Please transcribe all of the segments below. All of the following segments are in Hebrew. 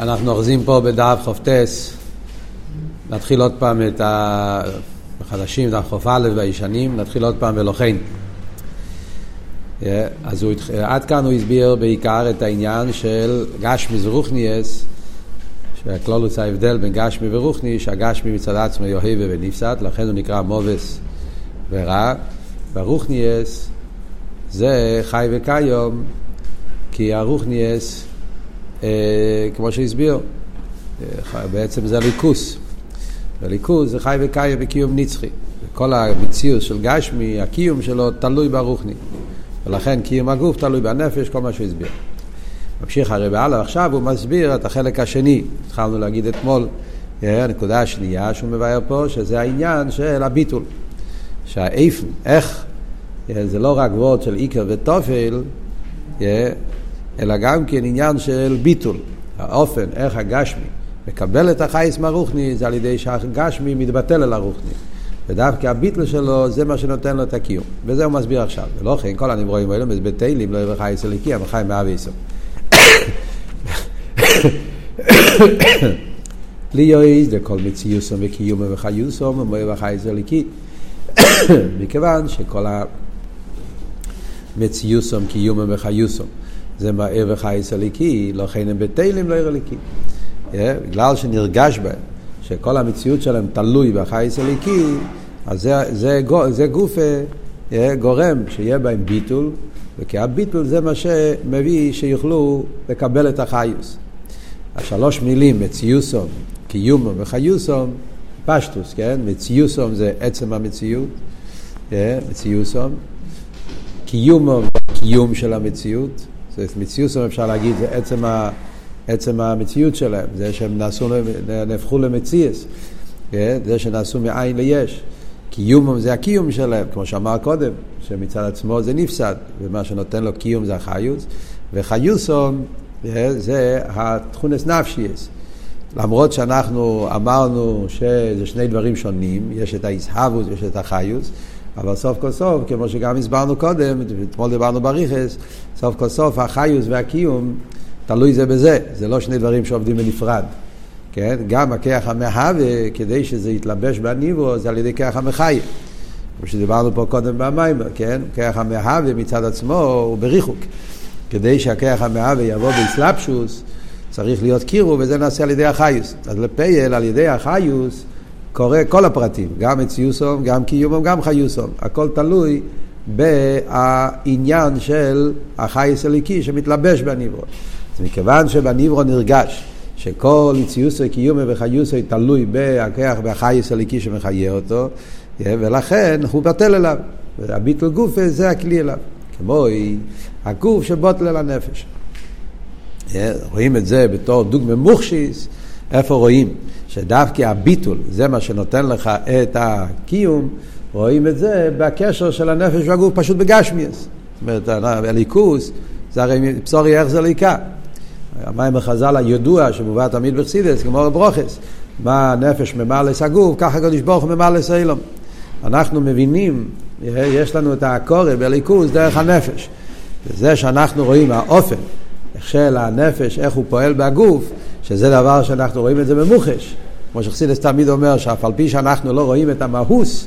אנחנו אוחזים פה בדף חופטס, נתחיל עוד פעם את החדשים, דף חוף א' והישנים, נתחיל עוד פעם ולוחן. אז עד כאן הוא הסביר בעיקר את העניין של גשמי ורוחניאס, שהכלולוס ההבדל בין גשמי ורוחני, שהגשמי מצד עצמו יוהיבה ונפסד, לכן הוא נקרא מובס ורע, ורוחניאס זה חי וקיום, כי הרוחניאס כמו שהסביר בעצם זה הליכוס, הליכוס זה חי וקיים וקיום נצחי, כל המציאות של גשמי הקיום שלו תלוי ברוחני, ולכן קיום הגוף תלוי בנפש, כל מה שהסביר. ממשיך הרי בעלה, עכשיו הוא מסביר את החלק השני, התחלנו להגיד אתמול הנקודה השנייה שהוא מבאר פה, שזה העניין של הביטול, שהאיפן, איך זה לא רק וורד של עיקר וטופל, אלא גם כן עניין של ביטול, האופן, איך הגשמי מקבל את החייס מהרוחני, זה על ידי שהגשמי מתבטל אל הרוחני, ודווקא הביטל שלו זה מה שנותן לו את הקיום, וזה הוא מסביר עכשיו. ולא כן, כל הנברואים האלו בטלים, לא יהיה חייס הליקי, אבל חי מאבי יסו לי יועיז דכל מציוסם וקיום וחיוסם ומוהב החייס הליקי, מכיוון שכל המציוסם, קיום וחיוסם זה מאהב החייס הליקי, לא כן הם בטלים, לא יהיה הליקי. בגלל שנרגש בהם שכל המציאות שלהם תלוי בחייס הליקי, אז זה גוף גורם שיהיה בהם ביטול, וכי הביטול זה מה שמביא שיוכלו לקבל את החיוס. השלוש מילים, מציוסום, קיומום וחיוסום, פשטוס, כן? מציוסום זה עצם המציאות, מציוסום. קיומום זה קיום של המציאות, זה מציוסום אפשר להגיד, זה עצם המציאות שלהם, זה שהם נהפכו למציאס, זה שנעשו מאין ליש. קיומם זה הקיום שלהם, כמו שאמר קודם, שמצד עצמו זה נפסד, ומה שנותן לו קיום זה החיוס, וחיוסום זה התכונס נפשייס. למרות שאנחנו אמרנו שזה שני דברים שונים, יש את ההסהבוס ויש את החיוס, אבל סוף כל סוף, כמו שגם הסברנו קודם, אתמול דיברנו בריחס, סוף כל סוף החיוס והקיום תלוי זה בזה, זה לא שני דברים שעובדים בנפרד. כן? גם הכח המהווה, כדי שזה יתלבש בניבו, זה על ידי כח המחיה. כמו שדיברנו פה קודם במים, כן? כח המהווה מצד עצמו הוא בריחוק. כדי שהכח המהווה יבוא באסלאפשוס, צריך להיות קירו, וזה נעשה על ידי החיוס. אז לפייל, על ידי החיוס, קורה כל הפרטים, גם מציוסום, גם קיומום, גם חיוסום. הכל תלוי בעניין של החייס הליקי שמתלבש בניבו. אז מכיוון שבניבו נרגש, שכל יציוסו, קיומי וחיוסו תלוי בהכח והחייס הליקי שמחיה אותו, ולכן הוא בטל אליו. והביטל גוף זה הכלי אליו. כמו הגוף שבוטל אל הנפש. רואים את זה בתור דוגמה מוחשיס, איפה רואים? שדווקא הביטול, זה מה שנותן לך את הקיום, רואים את זה בקשר של הנפש והגוף פשוט בגשמיאס. זאת אומרת, הליכוס, זה הרי פסורי איך זה ליקה. המים החזל הידוע שמובע תמיד בחסידס, כמו ברוכס, מה הנפש ממלס הגוף, ככה קודש ברוך ממלס אילום. אנחנו מבינים, יש לנו את הקורא בליכוס דרך הנפש. וזה שאנחנו רואים האופן של הנפש, איך הוא פועל בגוף, שזה דבר שאנחנו רואים את זה במוחש. כמו שחסידס תמיד אומר, שאף על פי שאנחנו לא רואים את המהוס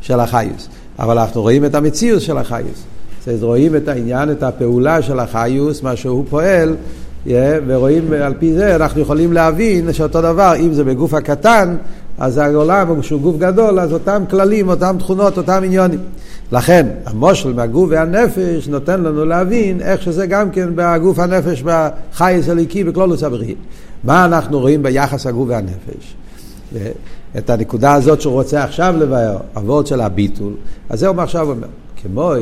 של החיוס, אבל אנחנו רואים את המציאות של החיוס. אז רואים את העניין, את הפעולה של החיוס, מה שהוא פועל, ורואים על פי זה, אנחנו יכולים להבין שאותו דבר, אם זה בגוף הקטן, אז העולם הוא שהוא גוף גדול, אז אותם כללים, אותם תכונות, אותם עניונים. לכן, המושל מהגוף והנפש נותן לנו להבין איך שזה גם כן בגוף הנפש, בחייס הליקי, בכלולוס הבריא. מה אנחנו רואים ביחס הגוף והנפש? את הנקודה הזאת שהוא רוצה עכשיו לבאר, עבוד של הביטול, אז זהו מה עכשיו אומר, כמו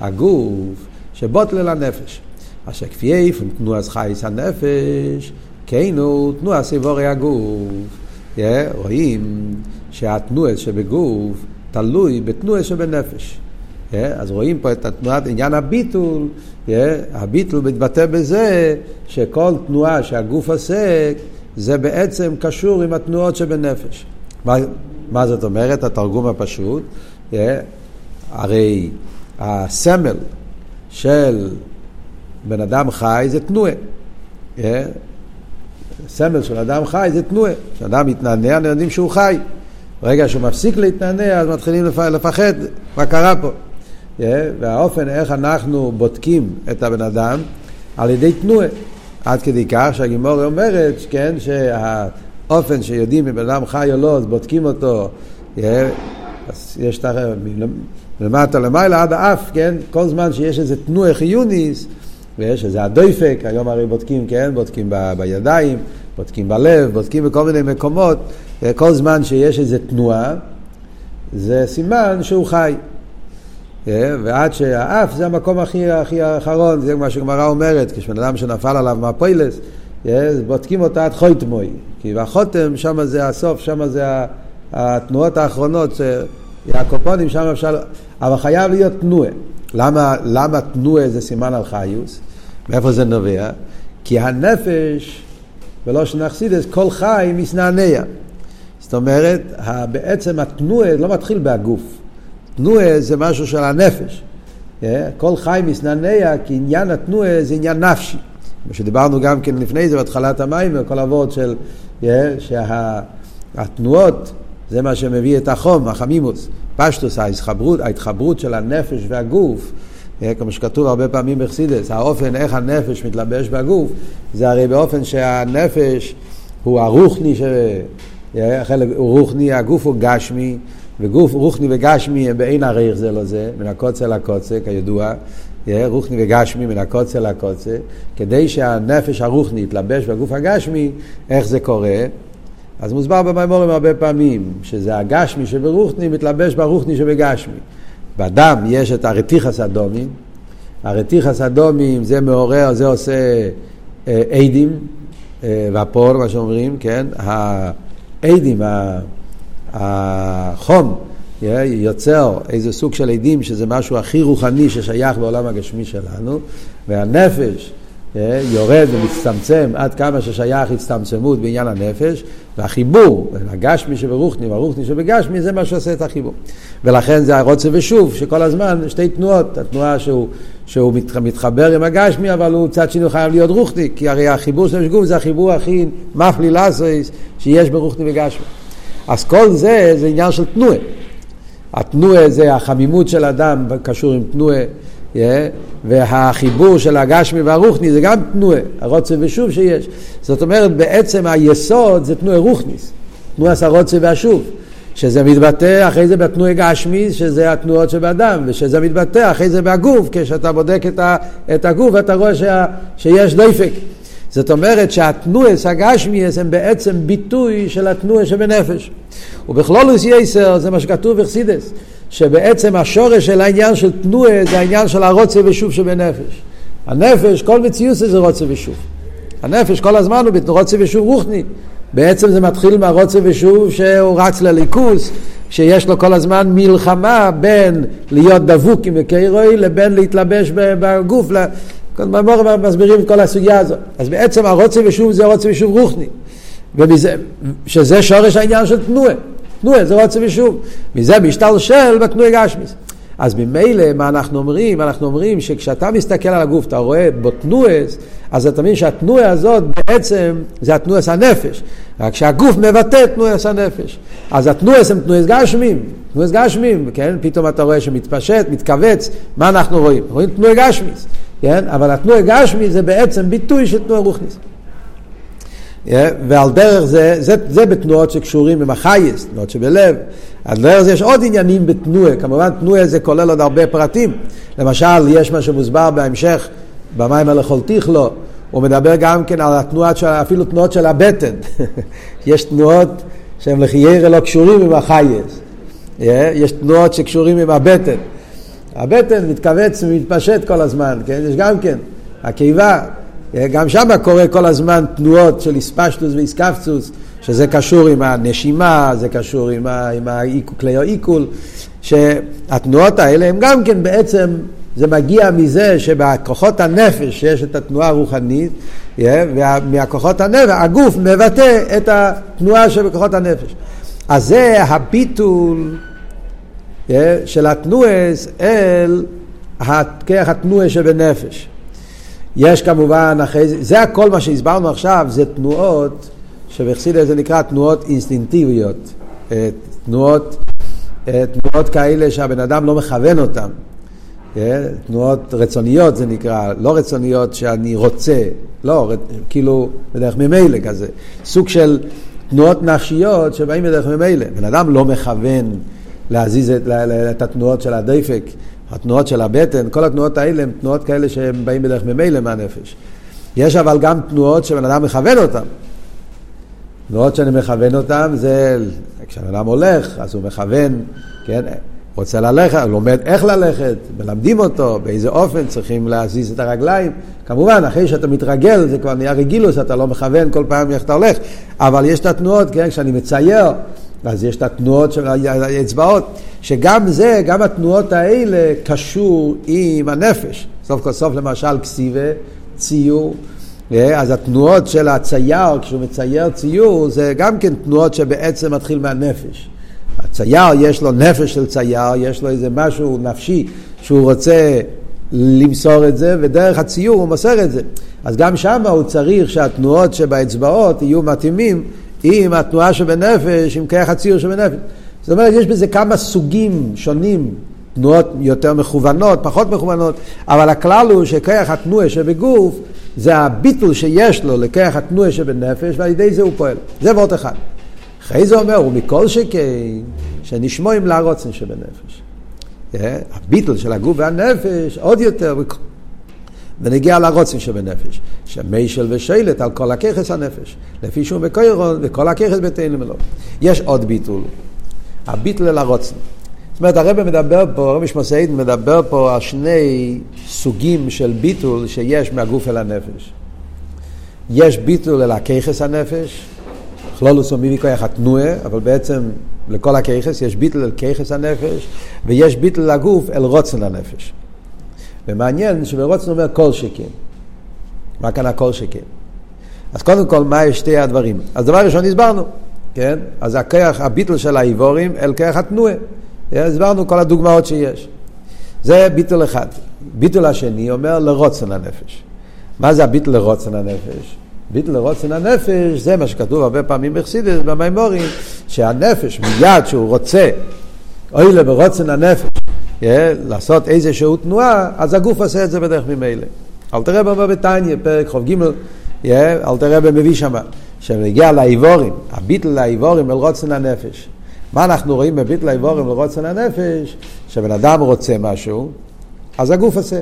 הגוף שבוטל לנפש. אשר כפי איפן תנועס חייס הנפש, כאילו תנועס איבורי הגוף. רואים שהתנועס שבגוף תלוי בתנועס שבנפש. אז רואים פה את התנועת עניין הביטול, הביטול מתבטא בזה שכל תנועה שהגוף עוסק, זה בעצם קשור עם התנועות שבנפש. מה זאת אומרת? התרגום הפשוט. הרי הסמל של בן אדם חי זה תנועה. סמל של אדם חי זה תנועה. כשאדם מתנענע, אנחנו יודעים שהוא חי. ברגע שהוא מפסיק להתנענע, אז מתחילים לפחד מה קרה פה. והאופן איך אנחנו בודקים את הבן אדם על ידי תנועה. עד כדי כך שהגימורי אומרת, כן, שהאופן שיודעים אם בן אדם חי או לא, אז בודקים אותו. אז יש תחר, למטה למעלה עד האף, כן? כל זמן שיש איזה תנועה חיוניס, ויש איזה הדויפק, היום הרי בודקים, כן? בודקים בידיים, בודקים בלב, בודקים בכל מיני מקומות. כל זמן שיש איזה תנועה, זה סימן שהוא חי. ועד שהאף זה המקום הכי האחרון, זה מה שגמרא אומרת, כשבן אדם שנפל עליו מהפוילס, בודקים אותה עד חויטמוי. כי בחותם, שם זה הסוף, שם זה התנועות האחרונות, הקופונים שם אפשר, אבל חייב להיות תנועה. למה תנועה זה סימן על חיוס? מאיפה זה נובע? כי הנפש, ולא שנחסידס, כל חי מסנענע. זאת אומרת, בעצם התנועה לא מתחיל בהגוף. תנועה זה משהו של הנפש. כל חי מסנענע, כי עניין התנועה זה עניין נפשי. כמו שדיברנו גם כן לפני זה, בהתחלת המים, כל עבוד של שהתנועות, זה מה שמביא את החום, החמימוס, פשטוס, ההתחברות של הנפש והגוף, כמו שכתוב הרבה פעמים בחסידות, האופן איך הנפש מתלבש בגוף, זה הרי באופן שהנפש הוא הרוחני, הגוף הוא גשמי, וגוף רוחני וגשמי הם בעין הרייך זה לא זה, מן הקוצה לקוצה, כידוע, רוחני וגשמי מן הקוצה לקוצה, כדי שהנפש הרוחני יתלבש בגוף הגשמי, איך זה קורה? אז מוסבר במיימורים הרבה פעמים, שזה הגשמי שברוחני מתלבש ברוחני שבגשמי. באדם יש את הרתיחס אדומים, הרתיחס אדומים זה מעורר, זה עושה עדים, ופור, מה שאומרים, כן? העדים, החום, יוצר איזה סוג של עדים, שזה משהו הכי רוחני ששייך בעולם הגשמי שלנו, והנפש, יורד ומצטמצם עד כמה ששייך הצטמצמות בעניין הנפש, והחיבור, הגשמי שברוחני והרוחני שבגשמי, זה מה שעושה את החיבור. ולכן זה הרוצה ושוב, שכל הזמן שתי תנועות, התנועה שהוא מתחבר עם הגשמי, אבל הוא צד שני חייב להיות רוחני, כי הרי החיבור של המשגוף זה החיבור הכי מפלי לעשות שיש ברוחני וגשמי. אז כל זה, זה עניין של תנועה. התנועה זה החמימות של אדם קשור עם תנועה, והחיבור של הגשמי והרוחני זה גם תנועה, הרוצה ושוב שיש. זאת אומרת, בעצם היסוד זה תנועה רוחניס, תנועה הרוצה והשוב, שזה מתבטא אחרי זה בתנועה גשמי, שזה התנועות שבאדם, ושזה מתבטא אחרי זה בגוף, כשאתה בודק את הגוף, אתה רואה שיש דפק. זאת אומרת שהתנועה הגשמי הם בעצם ביטוי של התנועה שבנפש. ובכלולוס יסר, זה מה שכתוב בחסידות, שבעצם השורש של העניין של תנועה זה העניין של הרוצה ושוב שבנפש. הנפש, כל מציאות זה רוצה ושוב. הנפש כל הזמן הוא רוצה ושוב רוחני. בעצם זה מתחיל מהרוצה ושוב שהוא רץ לליכוס, שיש לו כל הזמן מלחמה בין להיות דבוק עם הקרוי לבין להתלבש בגוף. במורה מסבירים את כל הסוגיה הזאת. אז בעצם הרוצה ושוב זה רוצה ושוב רוחני. שזה שורש העניין של תנועה. תנועה, זה רוצה ושוב. מזה משתלשל בתנועה גשמיס. אז ממילא, מה אנחנו אומרים? אנחנו אומרים שכשאתה מסתכל על הגוף, אתה רואה בו תנועה, אז אתה מבין שהתנועה הזאת בעצם זה התנועה הנפש. רק שהגוף מבטא תנועה הנפש. אז התנועה הם תנועה גשמים. תנועה גשמים, כן? פתאום אתה רואה שמתפשט, מתכווץ. מה אנחנו רואים? רואים תנועה גשמיס. כן? אבל התנועה גשמי זה בעצם ביטוי של תנועה רוחנית. ועל דרך זה בתנועות שקשורים עם החייס, תנועות שבלב. על דרך זה יש עוד עניינים בתנועה. כמובן תנועה זה כולל עוד הרבה פרטים. למשל, יש מה שמוסבר בהמשך, במים על החולתיך לו, הוא מדבר גם כן על התנועות, אפילו תנועות של הבטן. יש תנועות שהם לחייר לא קשורים עם החייס. יש תנועות שקשורים עם הבטן. הבטן מתכווץ ומתפשט כל הזמן, כן? יש גם כן, הקיבה, גם שם קורה כל הזמן תנועות של הספשטוס והסקפצוס, שזה קשור עם הנשימה, זה קשור עם כלי העיכול, שהתנועות האלה הם גם כן בעצם, זה מגיע מזה שבכוחות הנפש יש את התנועה הרוחנית, ומהכוחות הנפש, הגוף מבטא את התנועה שבכוחות הנפש. אז זה הביטול של התנועה אל התנועה שבנפש. יש כמובן אחרי זה, זה הכל מה שהסברנו עכשיו, זה תנועות, שבחסידות זה נקרא תנועות אינסטינקטיביות, תנועות כאלה שהבן אדם לא מכוון אותן, תנועות רצוניות זה נקרא, לא רצוניות שאני רוצה, לא, כאילו בדרך ממילא כזה, סוג של תנועות נפשיות שבאים בדרך ממילא, בן אדם לא מכוון להזיז את התנועות של הדפק, התנועות של הבטן, כל התנועות האלה הן תנועות כאלה שהם באים בדרך ממילא מהנפש. יש אבל גם תנועות שבן אדם מכוון אותן. תנועות שאני מכוון אותן זה כשבן אדם הולך, אז הוא מכוון, כן, רוצה ללכת, לומד איך ללכת, מלמדים אותו, באיזה אופן צריכים להזיז את הרגליים. כמובן, אחרי שאתה מתרגל, זה כבר נהיה רגילוס, אתה לא מכוון כל פעם איך אתה הולך. אבל יש את התנועות, כן, כשאני מצייר, אז יש את התנועות של האצבעות, שגם זה, גם התנועות האלה קשור עם הנפש. סוף כל סוף, למשל, כסיבה, ציור. אז התנועות של הצייר, כשהוא מצייר ציור, זה גם כן תנועות שבעצם מתחיל מהנפש. הצייר, יש לו נפש של צייר, יש לו איזה משהו נפשי שהוא רוצה למסור את זה, ודרך הציור הוא מוסר את זה. אז גם שם הוא צריך שהתנועות שבאצבעות יהיו מתאימים עם התנועה שבנפש, עם כיח הציור שבנפש. זאת אומרת, יש בזה כמה סוגים שונים, תנועות יותר מכוונות, פחות מכוונות, אבל הכלל הוא שכיח התנועה שבגוף, זה הביטול שיש לו לכיח התנועה שבנפש, ועל ידי זה הוא פועל. זה ועוד אחד. אחרי זה אומר, ומכל שכן, שנשמועים לרוצן שבנפש. הביטול של הגוף והנפש, עוד יותר, ונגיע לרוצן שבנפש. שמישל ושאלת על כל הכיחס הנפש. לפי שום וקוירון, וכל הכיחס בתאים למלוא. יש עוד ביטול. הביטול לרוצן. זאת אומרת, הרב מדבר פה, הרב משמע סעיד מדבר פה על שני סוגים של ביטול שיש מהגוף אל הנפש. יש ביטול אל הכיחס הנפש, כלולוס ומיבי כוח התנועה, אבל בעצם לכל הכיחס יש ביטל אל כיחס הנפש, ויש ביטל לגוף אל רוצן הנפש. ומעניין שברוצן אומר כל שכן. מה כאן הכל שכן? אז קודם כל, מה יש שתי הדברים? אז דבר ראשון הסברנו, כן? אז הביטל של האיבורים אל כיח התנועה. הסברנו כל הדוגמאות שיש. זה ביטל אחד. ביטל השני אומר לרוצן הנפש. מה זה הביטל לרוצן הנפש? ביטל לרוצן הנפש, זה מה שכתוב הרבה פעמים בחסידות, במיימורים, שהנפש מיד שהוא רוצה, אוי לה ברוצן הנפש, לעשות איזשהו תנועה, אז הגוף עושה את זה בדרך ממילא. אל תראה במה בטניה, פרק חוב ג' אל תראה במביא שמה, שמגיע לאיבורים, הביטל לאיבורים אל רוצן הנפש. מה אנחנו רואים בביטל לאיבורים אל רוצן הנפש? שבן אדם רוצה משהו, אז הגוף עושה.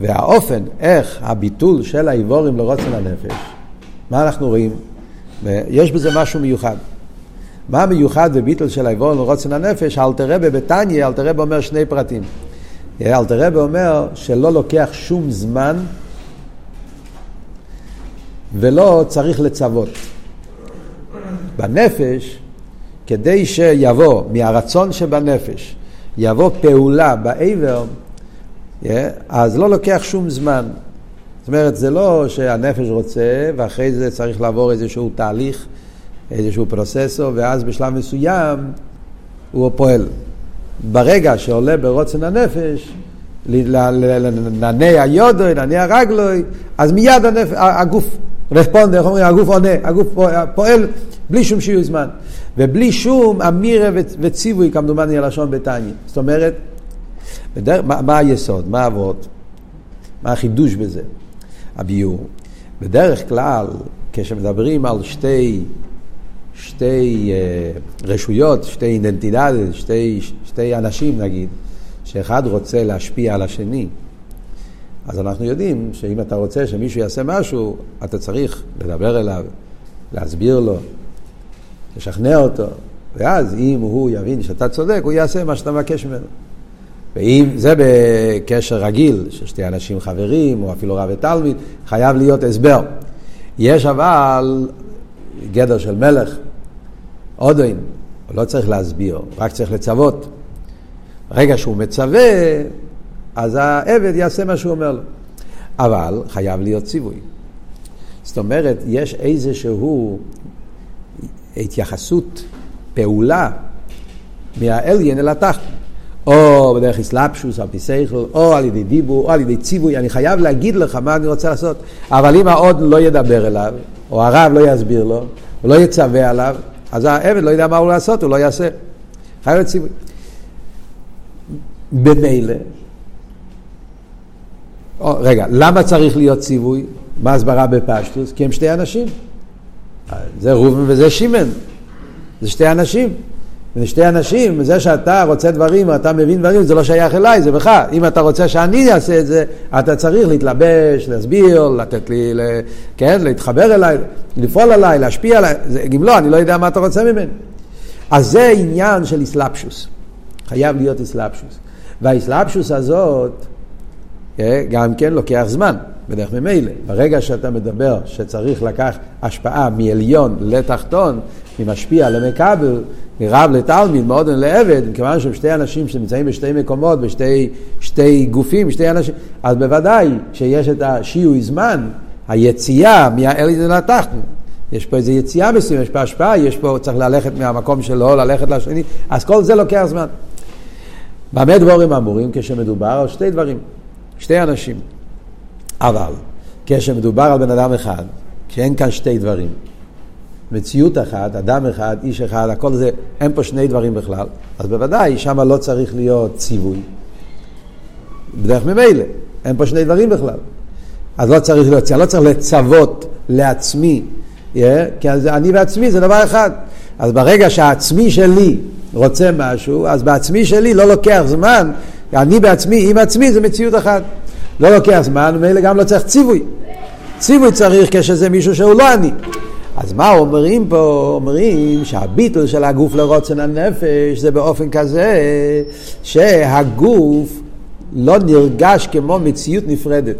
והאופן, איך הביטול של האיבורים לרוצן הנפש, מה אנחנו רואים? יש בזה משהו מיוחד. מה מיוחד בביטול של האיבורים לרוצן הנפש? אלתר רבי בתניא, אלתר רבי אומר שני פרטים. אלתר רבי אומר שלא לוקח שום זמן ולא צריך לצוות. בנפש, כדי שיבוא מהרצון שבנפש, יבוא פעולה בעבר, אז לא לוקח שום זמן. זאת אומרת, זה לא שהנפש רוצה ואחרי זה צריך לעבור איזשהו תהליך, איזשהו פרוססו, ואז בשלב מסוים הוא פועל. ברגע שעולה ברוצן הנפש, לנענע הידיים, לנענע הרגליים, אז מיד הגוף רספונד, הגוף עונה, הגוף פועל בלי שום שיהיו זמן. ובלי שום אמירה וציווי, כמדומני הלשון בתניא. זאת אומרת, מה היסוד? מה העבוד? מה החידוש בזה? הביור. בדרך כלל, כשמדברים על שתי רשויות, שתי אינטנטידדס, שתי אנשים נגיד, שאחד רוצה להשפיע על השני, אז אנחנו יודעים שאם אתה רוצה שמישהו יעשה משהו, אתה צריך לדבר אליו, להסביר לו, לשכנע אותו, ואז אם הוא יבין שאתה צודק, הוא יעשה מה שאתה מבקש ממנו. ואם זה בקשר רגיל, ששתי אנשים חברים, או אפילו רב ותלמיד, חייב להיות הסבר. יש אבל גדר של מלך, עודין, הוא לא צריך להסביר, רק צריך לצוות. ברגע שהוא מצווה, אז העבד יעשה מה שהוא אומר לו. אבל חייב להיות ציווי. זאת אומרת, יש איזשהו התייחסות, פעולה, מהעליין אל התחתון. או בדרך אסלאפשוס, אפיסייכל, או על ידי דיבור, או על ידי ציווי. אני חייב להגיד לך מה אני רוצה לעשות. אבל אם העוד לא ידבר אליו, או הרב לא יסביר לו, הוא לא יצווה עליו, אז העבד לא יודע מה הוא לעשות, הוא לא יעשה. חייב לציווי. במילא. רגע, למה צריך להיות ציווי? מה הסברה בפשטוס? כי הם שתי אנשים. זה רובן וזה שימן. זה שתי אנשים. ושתי אנשים, זה שאתה רוצה דברים, אתה מבין דברים, זה לא שייך אליי, זה בך. אם אתה רוצה שאני אעשה את זה, אתה צריך להתלבש, להסביר, לתת לי, כן, להתחבר אליי, לפעול עליי, להשפיע עליי. אם לא, אני לא יודע מה אתה רוצה ממני. אז זה עניין של אסלאפשוס. חייב להיות אסלאפשוס. והאסלאפשוס הזאת, גם כן לוקח זמן, בדרך ממילא. ברגע שאתה מדבר שצריך לקח השפעה מעליון לתחתון, ממשפיע למקבל, מרב לתלמיד, מאוד לעבד, מכיוון שהם שתי אנשים שנמצאים בשתי מקומות, בשתי גופים, שתי אנשים, אז בוודאי שיש את השיעוי זמן, היציאה מהעליון לתחתון. יש פה איזו יציאה מסוים, יש פה השפעה, יש פה, צריך ללכת מהמקום שלו, ללכת לשני, אז כל זה לוקח זמן. במה דבורים אמורים כשמדובר על שתי דברים? שתי אנשים. אבל כשמדובר על בן אדם אחד, כשאין כאן שתי דברים, מציאות אחת, אדם אחד, איש אחד, הכל זה, אין פה שני דברים בכלל, אז בוודאי שם לא צריך להיות ציווי. בדרך ממילא, אין פה שני דברים בכלל. אז לא צריך להוציא, לא צריך לצוות לעצמי, כי אני ועצמי זה דבר אחד. אז ברגע שהעצמי שלי רוצה משהו, אז בעצמי שלי לא לוקח זמן, אני בעצמי, עם עצמי, זה מציאות אחת. לא לוקח זמן, ומילא גם לא צריך ציווי. ציווי צריך כשזה מישהו שהוא לא אני. אז מה אומרים פה? אומרים שהביטל של הגוף לרוצן הנפש זה באופן כזה שהגוף לא נרגש כמו מציאות נפרדת.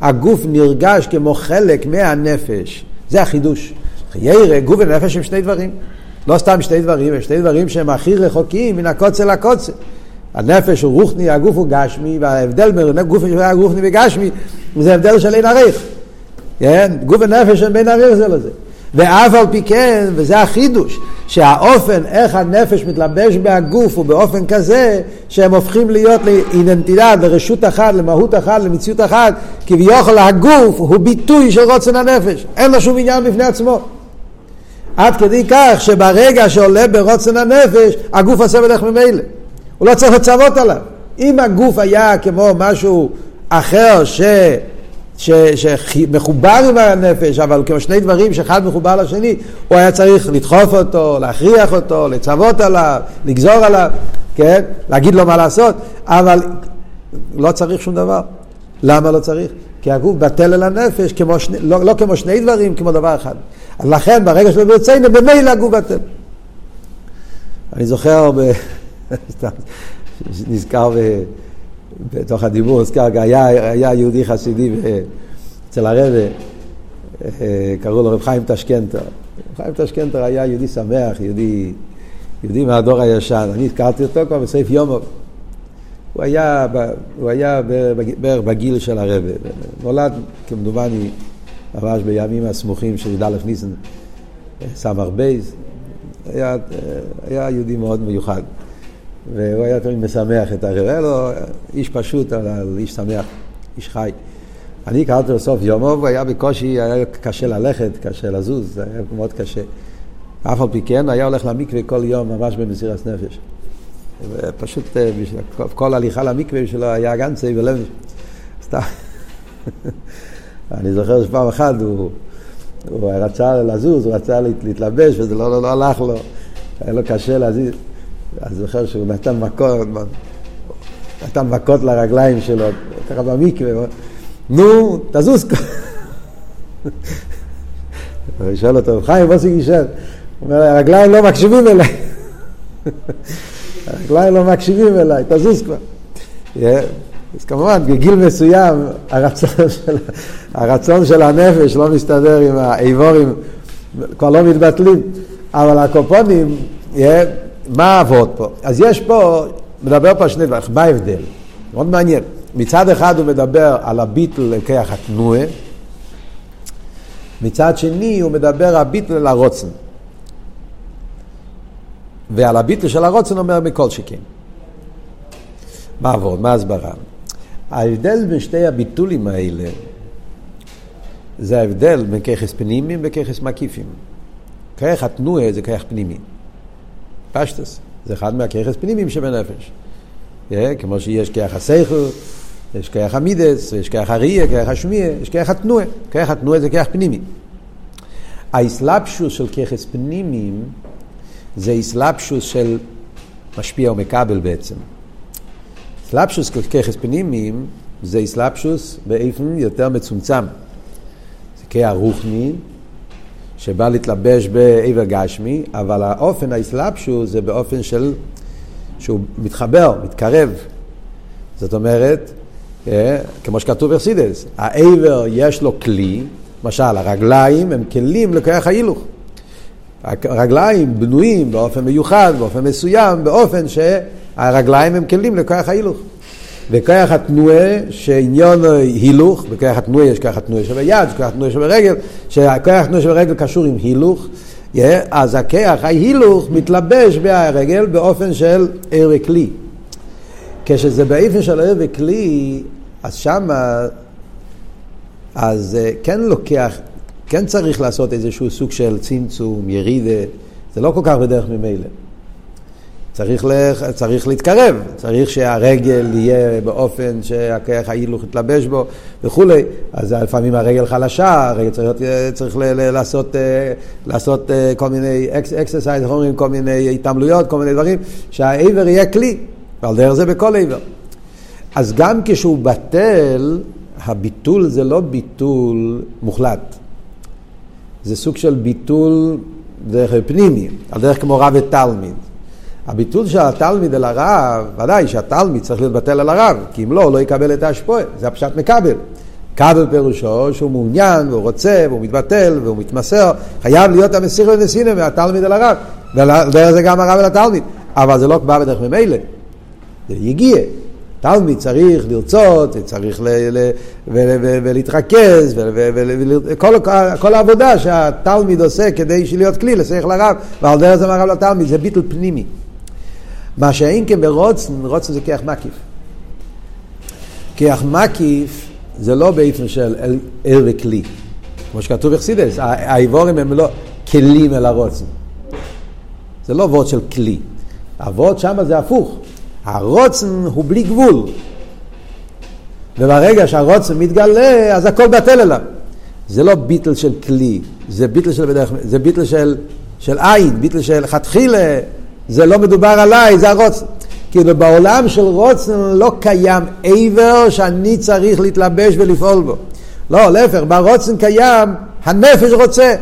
הגוף נרגש כמו חלק מהנפש. זה החידוש. ירא, גוף ונפש הם שני דברים. לא סתם שני דברים, הם שני דברים שהם הכי רחוקים מן הקוצה לקוצה. הנפש הוא רוחני, הגוף הוא גשמי, וההבדל בין הגוף רוחני וגשמי, זה הבדל של אין ערך. גוף ונפש הם בין ערך זה לזה. ואף על פי כן, וזה החידוש, שהאופן איך הנפש מתלבש בהגוף הוא באופן כזה, שהם הופכים להיות לאידנטידד, לרשות אחת, למהות אחת, למציאות אחת, כביכול הגוף הוא ביטוי של רוצן הנפש. אין לו שום עניין בפני עצמו. עד כדי כך שברגע שעולה ברוצן הנפש, הגוף עושה בדרך ממילא. הוא לא צריך לצוות עליו. אם הגוף היה כמו משהו אחר שמחובר עם הנפש, אבל כמו שני דברים שאחד מחובר לשני, הוא היה צריך לדחוף אותו, להכריח אותו, לצוות עליו, לגזור עליו, כן? להגיד לו מה לעשות, אבל לא צריך שום דבר. למה לא צריך? כי הגוף בטל אל הנפש, לא כמו שני דברים, כמו דבר אחד. לכן ברגע שלו יוצאינו, במילא הגוף בטל. אני זוכר נזכר בתוך הדיבור, נזכר, היה יהודי חסידי אצל הרב, קראו לו רב חיים טשקנטר. רב חיים טשקנטר היה יהודי שמח, יהודי מהדור הישן. אני הזכרתי אותו כבר בסעיף יומו. הוא היה בערך בגיל של הרב. נולד כמדומני ממש בימים הסמוכים של י"א ניסן, סמ"ר בייז. היה יהודי מאוד מיוחד. והוא היה תמיד משמח את הרב. היה לו איש פשוט, אבל איש שמח, איש חי. אני קראתי לסוף יומו, הוא היה בקושי, היה קשה ללכת, קשה לזוז, זה היה מאוד קשה. אף על פי כן, היה הולך למקווה כל יום, ממש במסירת נפש. פשוט, כל הליכה למקווה שלו היה גם צעי ולב. סתם. אני זוכר שפעם אחת, הוא רצה לזוז, הוא רצה להתלבש, וזה לא הלך לו. היה לו קשה להזיז. אז זוכר שהוא נתן מכות לרגליים שלו, ככה במקווה, נו, תזוז כבר. אני שואל אותו, חיים, בוא סיגישר. הוא אומר, הרגליים לא מקשיבים אליי. הרגליים לא מקשיבים אליי, תזוז כבר. אז כמובן, בגיל מסוים, הרצון של הנפש לא מסתדר עם האיבורים, כבר לא מתבטלים, אבל הקופונים, מה עבוד פה? אז יש פה, מדבר פה שני דברים, מה ההבדל? מאוד מעניין. מצד אחד הוא מדבר על הביטל כיח התנועה, מצד שני הוא מדבר הביטל לרוצן. ועל הביטל של הרוצן אומר מכל שכן. מעבוד, מה הסברה? ההבדל בשתי הביטולים האלה זה ההבדל בין כיחס פנימיים וכיחס מקיפים. כיח התנועה זה כיח פנימי. פשטס, זה אחד מהכיחס פנימיים שבנפש. כמו שיש כיח הסייכו, יש כיח המידס, יש כיח הראייה, כיח השמיעה, יש כיח התנועה. כיח התנועה זה כיח פנימי. האסלאפשוס של כיחס פנימיים זה אסלאפשוס של משפיע ומקבל בעצם. אסלאפשוס של כיחס פנימיים זה אסלאפשוס באיפן יותר מצומצם. זה כיח רוחני שבא להתלבש בעבר גשמי, אבל האופן האסלאפשוס זה באופן של שהוא מתחבר, מתקרב. זאת אומרת, כמו שכתוב ברסידס, העבר יש לו כלי, למשל, הרגליים הם כלים לכיח ההילוך. הרגליים בנויים באופן מיוחד, באופן מסוים, באופן שהרגליים הם כלים לכיח ההילוך. וכיח התנועה שעניין הילוך, וכיח התנועה יש כיח התנועה שביד, כיח התנועה שברגל, שכיח התנועה שברגל קשור עם הילוך, אז הכיח ההילוך מתלבש בהרגל באופן של עבר כלי. כשזה באופן של עבר כלי, אז שמה אז כן לוקח, כן צריך לעשות איזשהו סוג של צמצום, ירידה, זה לא כל כך בדרך ממילא. צריך להתקרב, צריך שהרגל יהיה באופן שהכיח ההילוך יתלבש בו וכולי. אז לפעמים הרגל חלשה, הרגל צריך לעשות כל מיני אקסרסייז, כל מיני התעמלויות, כל מיני דברים, שהעבר יהיה כלי, ועל דרך זה בכל עבר. אז גם כשהוא בטל, הביטול זה לא ביטול מוחלט. זה סוג של ביטול דרך פנימי, על דרך כמו רב ותלמיד. הביטול של התלמיד אל הרב, ודאי שהתלמיד צריך להתבטל אל הרב, כי אם לא, הוא לא יקבל את ההשפעה. זה הפשט מקבל. קבל פירושו שהוא מעוניין, והוא רוצה, והוא מתבטל, והוא מתמסר. חייב להיות המסיר ונסינא מהתלמיד אל הרב. ודרך זה גם הרב אל התלמיד. אבל זה לא בא בדרך ממילא. זה יגיע. תלמיד צריך לרצות, צריך להתרכז, כל העבודה שהתלמיד עושה כדי שלהיות כלי לשייך לרב, ועל דרך זה מהרב לתלמיד, זה ביטול פנימי. מה שאין כברוצן, רוצן זה כיח מקיף. כיח מקיף זה לא באופן של אל וכלי. כמו שכתוב בחסידס, האיבורים הם לא כלים אל הרוצן. זה לא ווד של כלי. הווד שם זה הפוך. הרוצן הוא בלי גבול. וברגע שהרוצן מתגלה, אז הכל בטל אליו. זה לא ביטל של כלי, זה ביטל של בדרך, זה ביטל של עין, ביטל של חתחילה, זה לא מדובר עליי, זה הרוצן. כאילו בעולם של רוצן לא קיים עבר שאני צריך להתלבש ולפעול בו. לא, להפך, ברוצן קיים, הנפש רוצה.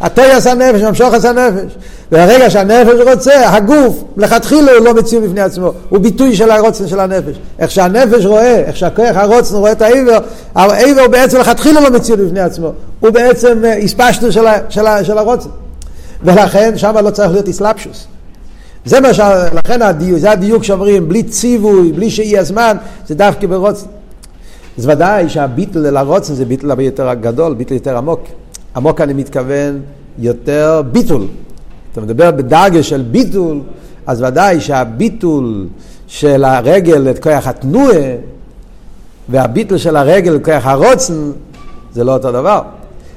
התייס הנפש, ממשוחס הנפש. והרגע שהנפש רוצה, הגוף, לכתחילה הוא לא מציאו בפני עצמו. הוא ביטוי של הרוצן של הנפש. איך שהנפש רואה, איך שהכוח הרוצן רואה את העבר, העבר הוא בעצם לכתחילה לא מציאו בפני עצמו. הוא בעצם הספשטו של הרוצן. ולכן שם לא צריך להיות אסלאפשוס. זה מה שלכן הדיוק שאומרים, בלי ציווי, בלי שיהיה הזמן, זה דווקא ברוצן. אז ודאי שהביטל לרוצן זה ביטל יותר גדול, ביטל יותר עמוק. עמוק אני מתכוון יותר ביטול. אתה מדבר בדרגה של ביטול, אז ודאי שהביטול של הרגל את כוח התנועה, והביטול של הרגל את כוח הרוצן, זה לא אותו דבר.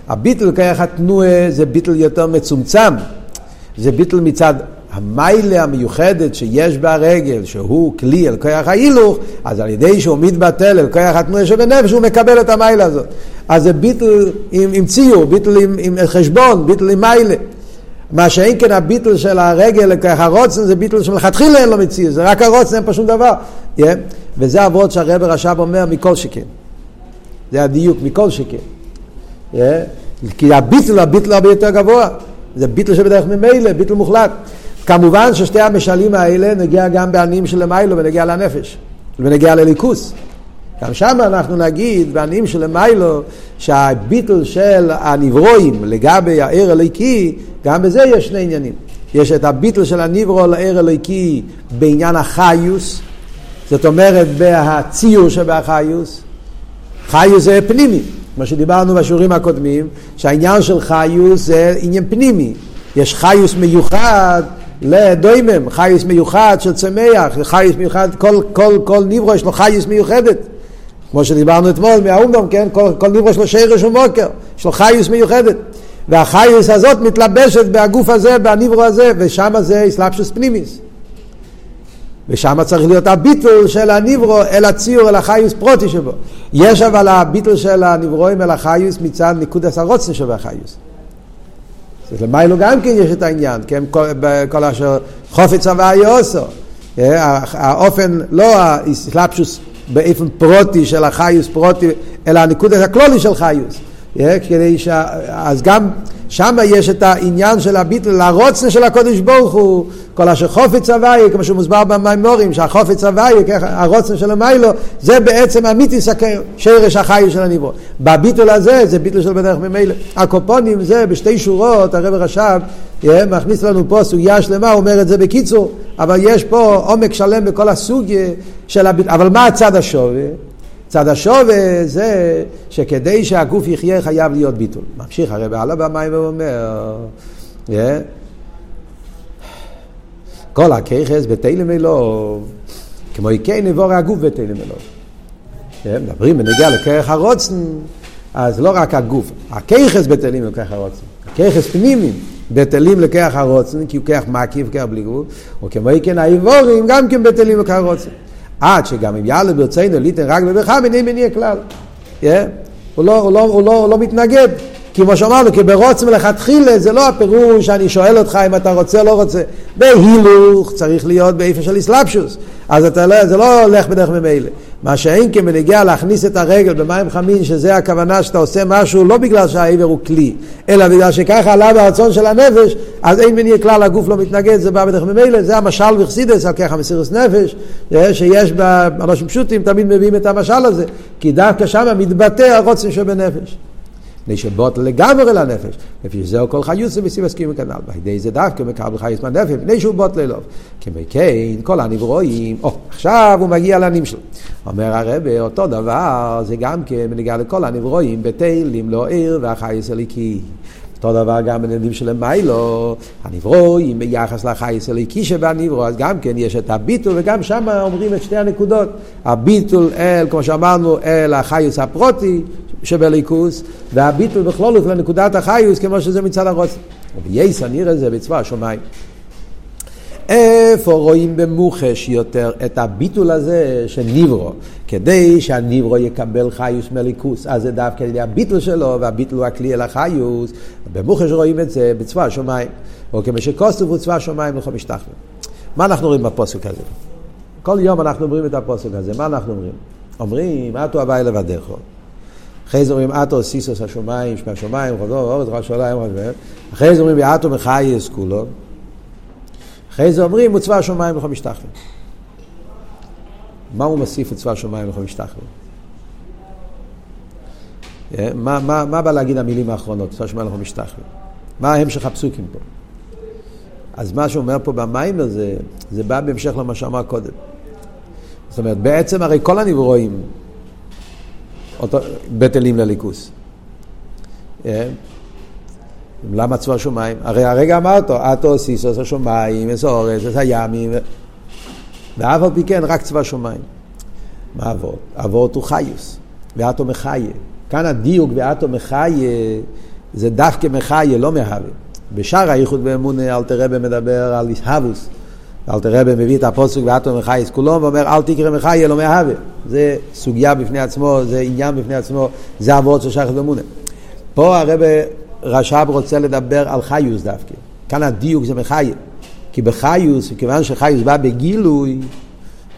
הביטול כוח התנועה זה ביטול יותר מצומצם. זה ביטול מצד המיילה המיוחדת שיש בהרגל, שהוא כלי אל כוח ההילוך, אז על ידי שהוא מתבטל אל כוח התנועה שבנפש, הוא מקבל את המיילה הזאת. אז זה ביטל עם ציור, ביטל עם חשבון, ביטל עם מיילה. מה שאין כן הביטל של הרגל לכך הרוצן, זה ביטל שמלכתחילה אין לו מציאות, זה רק הרוצן, אין פה שום דבר. וזה עבוד שהרב רש"ב אומר מכל שכן. זה הדיוק, מכל שכן. כי הביטל, הביטל הרבה יותר גבוה. זה ביטל שבדרך ממילא, ביטל מוחלט. כמובן ששתי המשלים האלה נגיע גם בעניים של מיילו ונגיע לנפש, ונגיע לליכוס. גם שם אנחנו נגיד בעניים של מיילו שהביטל של הנברואים לגבי הער הליקי, גם בזה יש שני עניינים. יש את הביטל של הנברו לער הליקי בעניין החיוס, זאת אומרת בהציור שבהחיוס. חיוס זה פנימי, מה שדיברנו בשיעורים הקודמים, שהעניין של חיוס זה עניין פנימי. יש חיוס מיוחד לדוימם, חייס מיוחד של צמח, חייס מיוחד, כל נברא יש לו חייס מיוחדת. כמו שדיברנו אתמול מהאומדום, כן? כל נברא יש לו שרש ומוקר, יש לו חייס מיוחדת. והחייס הזאת מתלבשת בגוף הזה, בנברא הזה, ושם זה איסלאפשוס פנימיס. ושם צריך להיות הביטול של הנברא אל הציור, אל החייס פרוטי שבו. יש אבל הביטול של הנברואים אל החייס מצד ניקוד הסרוצן שבחייס. אז למיילו גם כן יש את העניין, כי הם כל אשר חופץ הוואי עושו. האופן, לא האסלאפשוס באופן פרוטי של החיוס פרוטי, אלא הניקוד הכלולי של חיוס. אז גם שם יש את העניין של הביטל, לרוצנה של הקודש ברוך הוא, כל אשר חופץ הוואי, כמו שמוסבר במיימורים, שהחופץ הוואי, הרוצנה של המיילו, זה בעצם אמיתי סקר, שרש החיוס של הניברו. בביטל הזה, זה ביטל של בדרך ממילא. הקופונים זה בשתי שורות, הרב רשב, מכניס לנו פה סוגיה שלמה, אומר את זה בקיצור, אבל יש פה עומק שלם בכל הסוג של הביטל. אבל מה הצד השווה? צד השווה זה שכדי שהגוף יחיה חייב להיות ביטול. ממשיך הרב הלאה במים ואומר, כל הכיחס בתלם אלוב, כמו עיקי נבור הגוף בתלם אלוב. מדברים בנגיע לכיח הרוצן, אז לא רק הגוף, הכיחס בתלים לכיח הרוצן, הכיחס פנימיים בתלים לכיח הרוצן, כי הוא כיח מקיף, כיח בלי גוף, וכמו עיקי נעיבורים גם כן בתלים לכיח הרוצן. עד שגם אם יאללה ברציינו ליתן רק בבחם, איני מניע כלל. הוא לא מתנגד. כמו שאמרנו, כי ברוצם לכתחילה, זה לא הפירוש שאני שואל אותך אם אתה רוצה או לא רוצה. בהילוך צריך להיות באיפה של אסלאפשוס. אז זה לא הולך בדרך ממילא. מה שאין כמנגיע להכניס את הרגל במים חמין, שזה הכוונה שאתה עושה משהו, לא בגלל שהעבר הוא כלי, אלא בגלל שככה עלה ברצון של הנפש, אז אין מניע כלל, הגוף לא מתנגד, זה בא בדרך ממילא. זה המשל בחסידס, על ככה מסירות נפש, שיש באנשים פשוטים, תמיד מביאים את המשל הזה, כי דווקא שם מתבטא הרוצן שבנפש. נשבות לגמרי לנפש, נפש זהו כל חיוס ומסיבסקים וכנל, בהידי זה דווקא מקבל חייס מהנפש, נשובות ללוב, כמקיין, כל הנברואים, עכשיו הוא מגיע לענים שלו. אומר הרבי, אותו דבר, זה גם כמנגע לכל הנברואים, בתלים לא עיר והחייס הליקי. אותו דבר גם בנדים שלמיילו, הנברואים ביחס לחייס הליקי שבנברוא, אז גם כן יש את הביטול, וגם שם אומרים את שתי הנקודות, הביטול אל, כמו שאמרנו, אל החייס הפרוטי, שבליכוס, והביטול בכלולוף לנקודת החיוס, כמו שזה מצד הרוצן. ובייס הנראה זה בצבא השומיים. איפה רואים במוחש יותר את הביטול הזה של נברו? כדי שהנברו יקבל חיוס מליכוס, אז זה דווקא הביטול שלו, והביטול הוא הכלי אל החיוס. במוחש רואים את זה בצבא השומיים. או כמו שכוסף הוא צבא השומיים לכל משתחווה. מה אנחנו רואים בפוסק הזה? כל יום אנחנו אומרים את הפוסק הזה. מה אנחנו אומרים? אומרים, אתו הבא אליו הדרכו. אחרי זה אומרים, אתו סיסוס השומיים, שמה השומיים, חודו, אורת ראש עולם, אחרי זה אומרים, ואתו מחייס כולו. אחרי זה אומרים, הוא צבא השומיים לכל משתחווה. מה הוא מוסיף את צבא השומיים לכל משתחווה? מה בא להגיד המילים האחרונות, צבא השומיים לכל משתחווה? מה הם שחפסוקים פה? אז מה שאומר פה במים הזה, זה בא בהמשך למה שאמר קודם. זאת אומרת, בעצם הרי כל הנברואים, בטלים לליכוס. למה צבא השומיים? הרי הרגע אמר אותו, אתו סיסוס השומיים, איס האורס, איס הימים, ואף על פי כן, רק צבא השומיים. מה אבות? אבות הוא חיוס, ואתו מחיה. כאן הדיוק ואתו מחיה, זה דווקא מחיה, לא מהווה. בשאר האיחוד באמונה, אל תראה במדבר על איסהבוס, אל תראה במביא את הפוסק ואתו מחייס כולו, ואומר אל תקרא מחיה לא מהווה. זה סוגיה בפני עצמו, זה עניין בפני עצמו, זה עבוד של שייכת ומונה. פה הרב רש"ב רוצה לדבר על חיוס דווקא. כאן הדיוק זה מחיה. כי בחיוס, כיוון שחיוס בא בגילוי,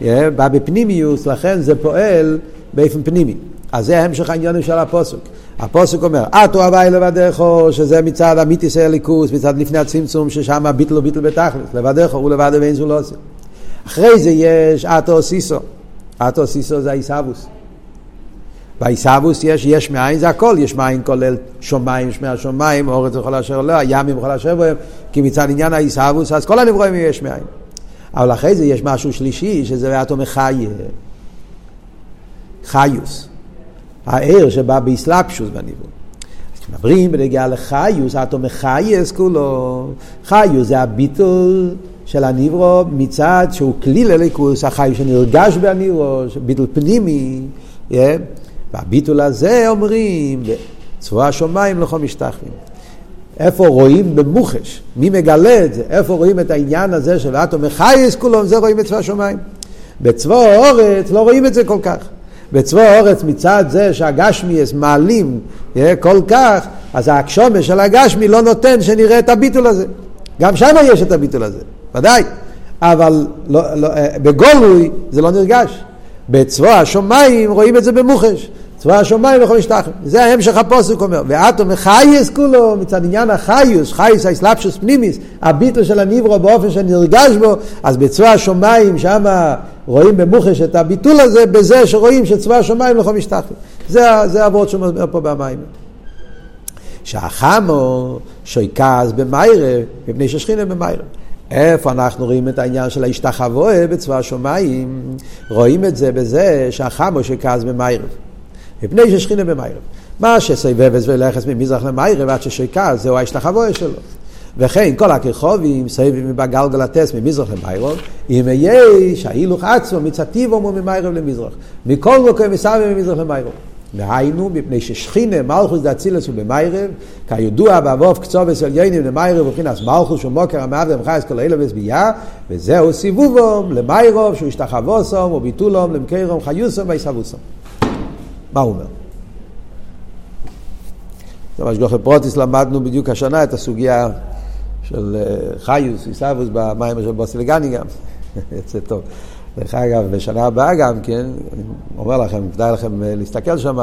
בא בפנימיוס, לכן זה פועל באופן פנימי. אז זה המשך העניין של הפוסק. הפוסק אומר, אתו הבא לבדךו, שזה מצד אמיתיס הליקוס, מצד לפני הצמצום, ששם הביטל וביטל בתכלס. לבדךו, הוא לבד ואין זו לא עושה. אחרי זה יש אתו סיסו. אתו סיסו זה איסאבוס. באיסאבוס יש מאין, זה הכל. יש מאין כולל שומיים, שמי השומיים, אורץ וכל אשר לא, ימים וכל אשר בהם, כי מצד עניין האיסאבוס, אז כל הנברואים יש מאין. אבל אחרי זה יש משהו שלישי, שזה אתו מחיה. חיוס. הער שבא באסלאפשוס בניברו. אז כשמדברים בנגיעה לחיוס, אתו מחייס כולו. חיוס זה הביטול של הניברו מצד שהוא כלי לליקוס, החיים שנרגש בהניברו, ביטול פנימי, והביטול הזה אומרים, צבוע השומיים לכו משתחווים. איפה רואים במוחש? מי מגלה את זה? איפה רואים את העניין הזה של האטום החייס כולו? זה רואים את צבוע השומיים. בצבוע האורץ לא רואים את זה כל כך. בצבוע האורץ מצד זה שהגשמי מעלים כל כך, אז ההקשומה של הגשמי לא נותן שנראה את הביטול הזה. גם שם יש את הביטול הזה, ודאי. אבל לא, לא, בגולוי זה לא נרגש. בצבוע השומיים רואים את זה במוחש. צבוע השומיים יכול להשתחל. זה ההמשך הפוסק אומר. ואתו מחייס כולו מצד עניין החיוס, חייס האסלאפשוס פנימיס, הביטול של הניברו באופן שנרגש בו, אז בצבוע השומיים שם רואים במוחש את הביטול הזה, בזה שרואים שצבוע השומיים יכול להשתחל. זה עבוד שאומר פה במים. שהחמו שויקז במיירה, מפני ששכינה במיירה. איפה אנחנו רואים את העניין של ההשתחווה בצבא השומיים? רואים את זה בזה שהחמו שויקז במיירה, מפני ששכינה במיירה. מה שסויבבס ולחס ממזרח למיירה ועד ששויקז, זהו ההשתחווה שלו. וכן כל הכרחובים סויבים מבגלגל הטס ממזרח למיירה, אם יהיה שההילוך עצמו מצטיבו ממיירה למזרח. מכל רוקם מסביב ממזרח למיירה. והיינו, מפני ששכינה, מלכוס דאצילס ובמיירב, כידוע בעבוב קצובס עליינים למיירב, ובחינס מלכוס ומוקר המאב דמחייס כל אילבס ביה, וזהו סיבובום למיירוב, שהוא השתחבוסום, וביטולום, למקרום, חיוסום ויסבוסום. מה הוא אומר? זה מה שגוחל פרוטיס למדנו בדיוק השנה, את הסוגיה של חיוס ויסבוס במים של בוסילגני גם. זה טוב. דרך אגב, בשנה הבאה גם כן, אני אומר לכם, כדאי לכם להסתכל שם,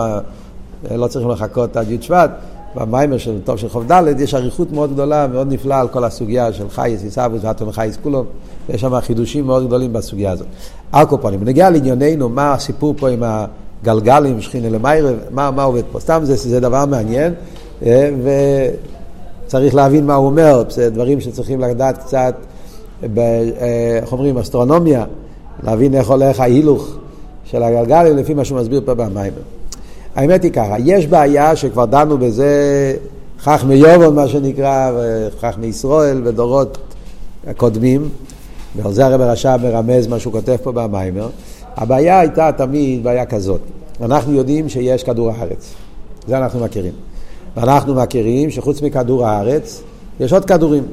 לא צריכים לחכות עד י' שבט, במיימר של טוב של חוב ד' יש עריכות מאוד גדולה, מאוד נפלאה על כל הסוגיה של חייס, יסבוס, ואתום חייס כולו, ויש שם חידושים מאוד גדולים בסוגיה הזאת. ארקופונים, נגיע לענייננו, מה הסיפור פה עם הגלגלים, שכינה למיירב, מה עובד פה? סתם זה דבר מעניין, וצריך להבין מה הוא אומר, זה דברים שצריכים לדעת קצת, בחומרים אסטרונומיה, להבין איך הולך ההילוך של הגלגלים, לפי מה שהוא מסביר פה במים. האמת היא ככה, יש בעיה שכבר דנו בזה, חכמי יובון מה שנקרא, וחכמי ישראל ודורות הקודמים, ועל זה הרב הרש"ב מרמז מה שהוא כותב פה במים. הבעיה הייתה תמיד בעיה כזאת, אנחנו יודעים שיש כדור הארץ, זה אנחנו מכירים. ואנחנו מכירים שחוץ מכדור הארץ, יש עוד כדורים,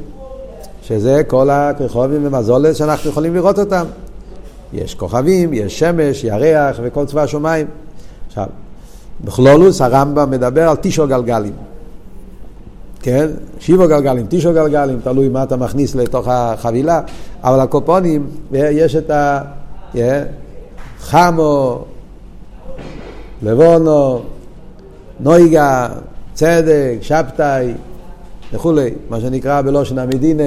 שזה כל הכוכבים ומזלות שאנחנו יכולים לראות אותם. יש כוכבים, יש שמש, ירח וכל צבא השומיים. עכשיו, בכלולוס הרמב"ם מדבר על 9 גלגלים. כן? 7 גלגלים, 9 גלגלים, תלוי מה אתה מכניס לתוך החבילה. אבל הקופונים, יש את חמו, לבונו, נויגה, צדק, שבתאי, וכו'. מה שנקרא בלושן המדינה,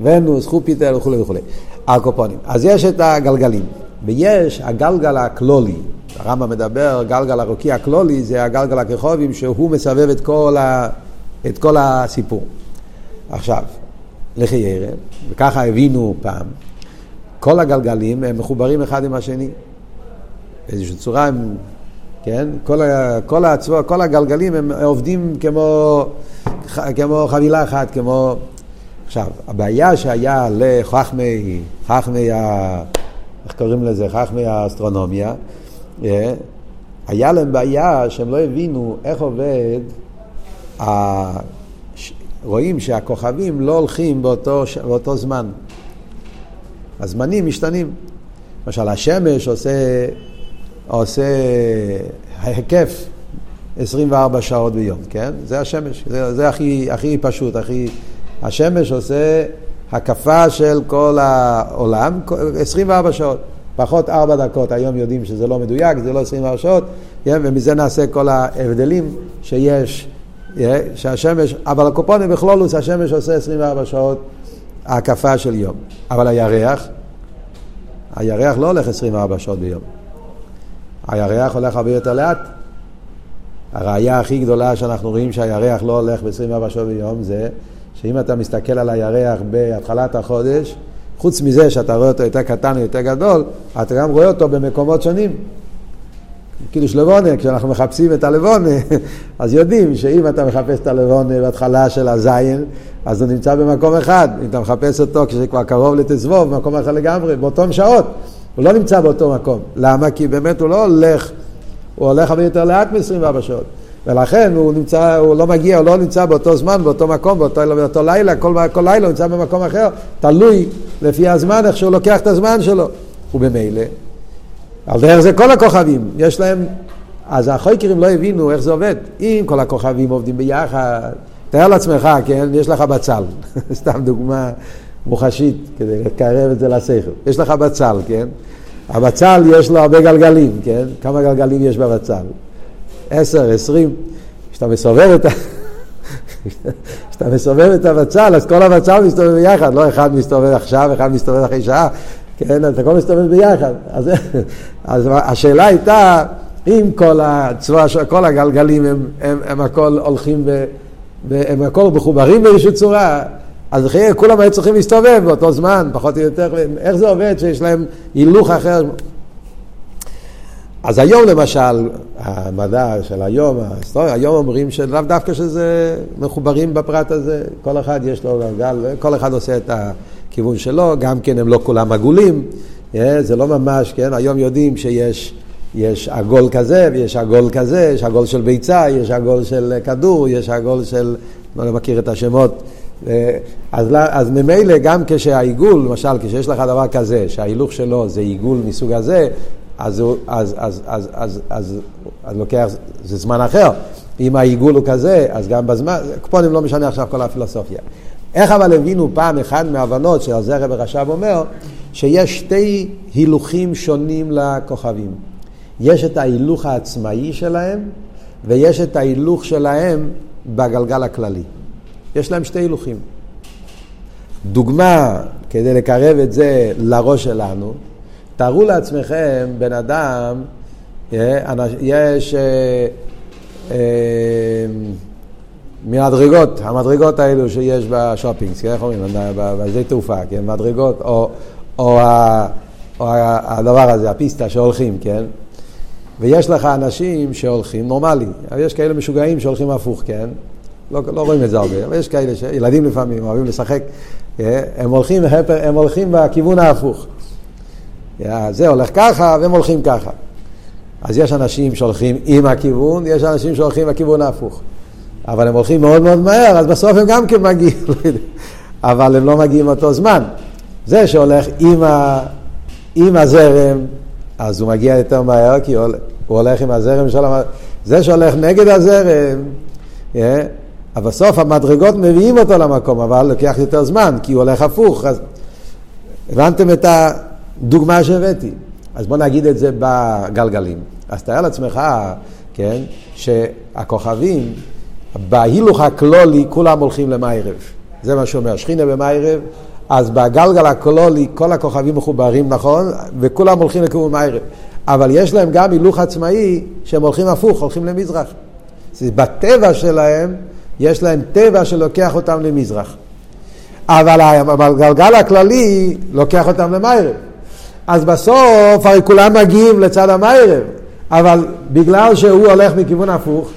ונוס, חופיטל וכו' וכו'. הקופונים. אז יש את הגלגלים, ויש הגלגל הכלולי. הרמב"ם מדבר, הגלגל הרוקי הכלולי, זה הגלגל הכרחובים שהוא מסבב את כל הסיפור. עכשיו, לכי יראה, וככה הבינו פעם, כל הגלגלים הם מחוברים אחד עם השני. באיזושהי צורה הם, כן? כל הגלגלים הם עובדים כמו חבילה אחת, כמו... עכשיו, הבעיה שהיה לחכמי איך קוראים לזה? חכמי האסטרונומיה, היה להם בעיה שהם לא הבינו איך עובד, רואים שהכוכבים לא הולכים באותו זמן. הזמנים משתנים. למשל, השמש עושה היקף 24 שעות ביום, כן? זה השמש, זה הכי פשוט, הכי... השמש עושה הקפה של כל העולם 24 שעות, פחות 4 דקות. היום יודעים שזה לא מדויק, זה לא 24 שעות, ומזה נעשה כל ההבדלים שיש, שהשמש, אבל הקופונים בכלולוס, השמש עושה 24 שעות הקפה של יום. אבל הירח לא הולך 24 שעות ביום. הירח הולך הרבה יותר לאט. הראיה הכי גדולה שאנחנו רואים שהירח לא הולך ב-24 שעות ביום זה... שאם אתה מסתכל על הירח בהתחלת החודש, חוץ מזה שאתה רואה אותו יותר קטן או יותר גדול, אתה גם רואה אותו במקומות שונים. קידוש לבונה, כשאנחנו מחפשים את הלבונה, אז יודעים שאם אתה מחפש את הלבונה בהתחלה של הזין, אז הוא נמצא במקום אחד. אם אתה מחפש אותו כשכבר קרוב לתזבוב, במקום אחר לגמרי, באותן שעות. הוא לא נמצא באותו מקום. למה? כי באמת הוא לא הולך, הוא הולך הרבה יותר לאט מ-24 שעות. ולכן הוא נמצא, הוא לא מגיע, הוא לא נמצא באותו זמן, באותו מקום, באותו לילה, כל לילה הוא נמצא במקום אחר, תלוי לפי הזמן, איך שהוא לוקח את הזמן שלו. ובמילא, על דרך זה כל הכוכבים, יש להם, אז החוקרים לא הבינו איך זה עובד. אם כל הכוכבים עובדים ביחד, תאר לעצמך, כן? יש לך בצל, סתם דוגמה מוחשית, כדי לקרב את זה לשכל. יש לך בצל, כן? הבצל יש לו הרבה גלגלים, כן? כמה גלגלים יש בבצל? 10, 20, כשאתה מסובב את הבצל, אז כל הבצל מסתובב ביחד, לא אחד מסתובב עכשיו, אחד מסתובב אחרי שעה, כן, אתה כל מסתובב ביחד. אז השאלה הייתה, אם כל הגלגלים הם הכל הולכים, הם הכל מחוברים באיזושהי צורה, אז כולם היו צריכים להסתובב באותו זמן, פחות או יותר, איך זה עובד שיש להם הילוך אחר? אז היום למשל, המדע של היום, ההיסטוריה, היום אומרים שלאו דווקא שזה מחוברים בפרט הזה, כל אחד יש לו גלגל, כל אחד עושה את הכיוון שלו, גם כן הם לא כולם עגולים, זה לא ממש, כן, היום יודעים שיש עגול כזה ויש עגול כזה, יש עגול של ביצה, יש עגול של כדור, יש עגול של, לא מכיר את השמות, אז ממילא גם כשהעיגול, למשל, כשיש לך דבר כזה, שההילוך שלו זה עיגול מסוג הזה, אז לוקח, זה זמן אחר. אם העיגול הוא כזה, אז גם בזמן, פה אני לא משנה עכשיו כל הפילוסופיה. איך אבל הבינו פעם אחד מהבנות של הזרב הרשב אומר, שיש שתי הילוכים שונים לכוכבים. יש את ההילוך העצמאי שלהם, ויש את ההילוך שלהם בגלגל הכללי. יש להם שתי הילוכים. דוגמה, כדי לקרב את זה לראש שלנו, תארו לעצמכם, בן אדם, יש מהדרגות, המדרגות האלו שיש בשופינגס, איך אומרים, בזה תעופה, מדרגות, או הדבר הזה, הפיסטה שהולכים, כן? ויש לך אנשים שהולכים נורמלי, אבל יש כאלה משוגעים שהולכים הפוך, כן? לא רואים את זה הרבה, אבל יש כאלה, ילדים לפעמים אוהבים לשחק, הם הולכים בכיוון ההפוך. זה הולך ככה והם הולכים ככה. אז יש אנשים שהולכים עם הכיוון, יש אנשים שהולכים בכיוון ההפוך, אבל הם הולכים מאוד מאוד מהר, אז בסוף הם גם כן מגיעים, אבל הם לא מגיעים אותו זמן. זה שהולך עם הזרם, אז הוא מגיע יותר מהר, כי הוא הולך עם הזרם של המדרגות. זה שהולך נגד הזרם, אבל בסוף המדרגות מביאים אותו למקום, אבל לוקח יותר זמן, כי הוא הולך הפוך. אז הבנתם את דוגמה שהבאתי. אז בוא נגיד את זה בגלגלים. אז תאר לעצמך, כן, שהכוכבים בהילוך הכלולי כולם הולכים למערב. זה מה שאומר, שכינה במערב. אז בגלגל הכלולי כל הכוכבים מחוברים, נכון? וכולם הולכים לכיוון מערב. אבל יש להם גם הילוך עצמאי שהם הולכים הפוך, הולכים למזרח. בטבע שלהם יש להם טבע שלוקח אותם למזרח. אבל גלגל הכללי לוקח אותם למערב. אז בסוף הרי כולם מגיעים לצד המערב, אבל בגלל שהוא הולך מכיוון הפוך,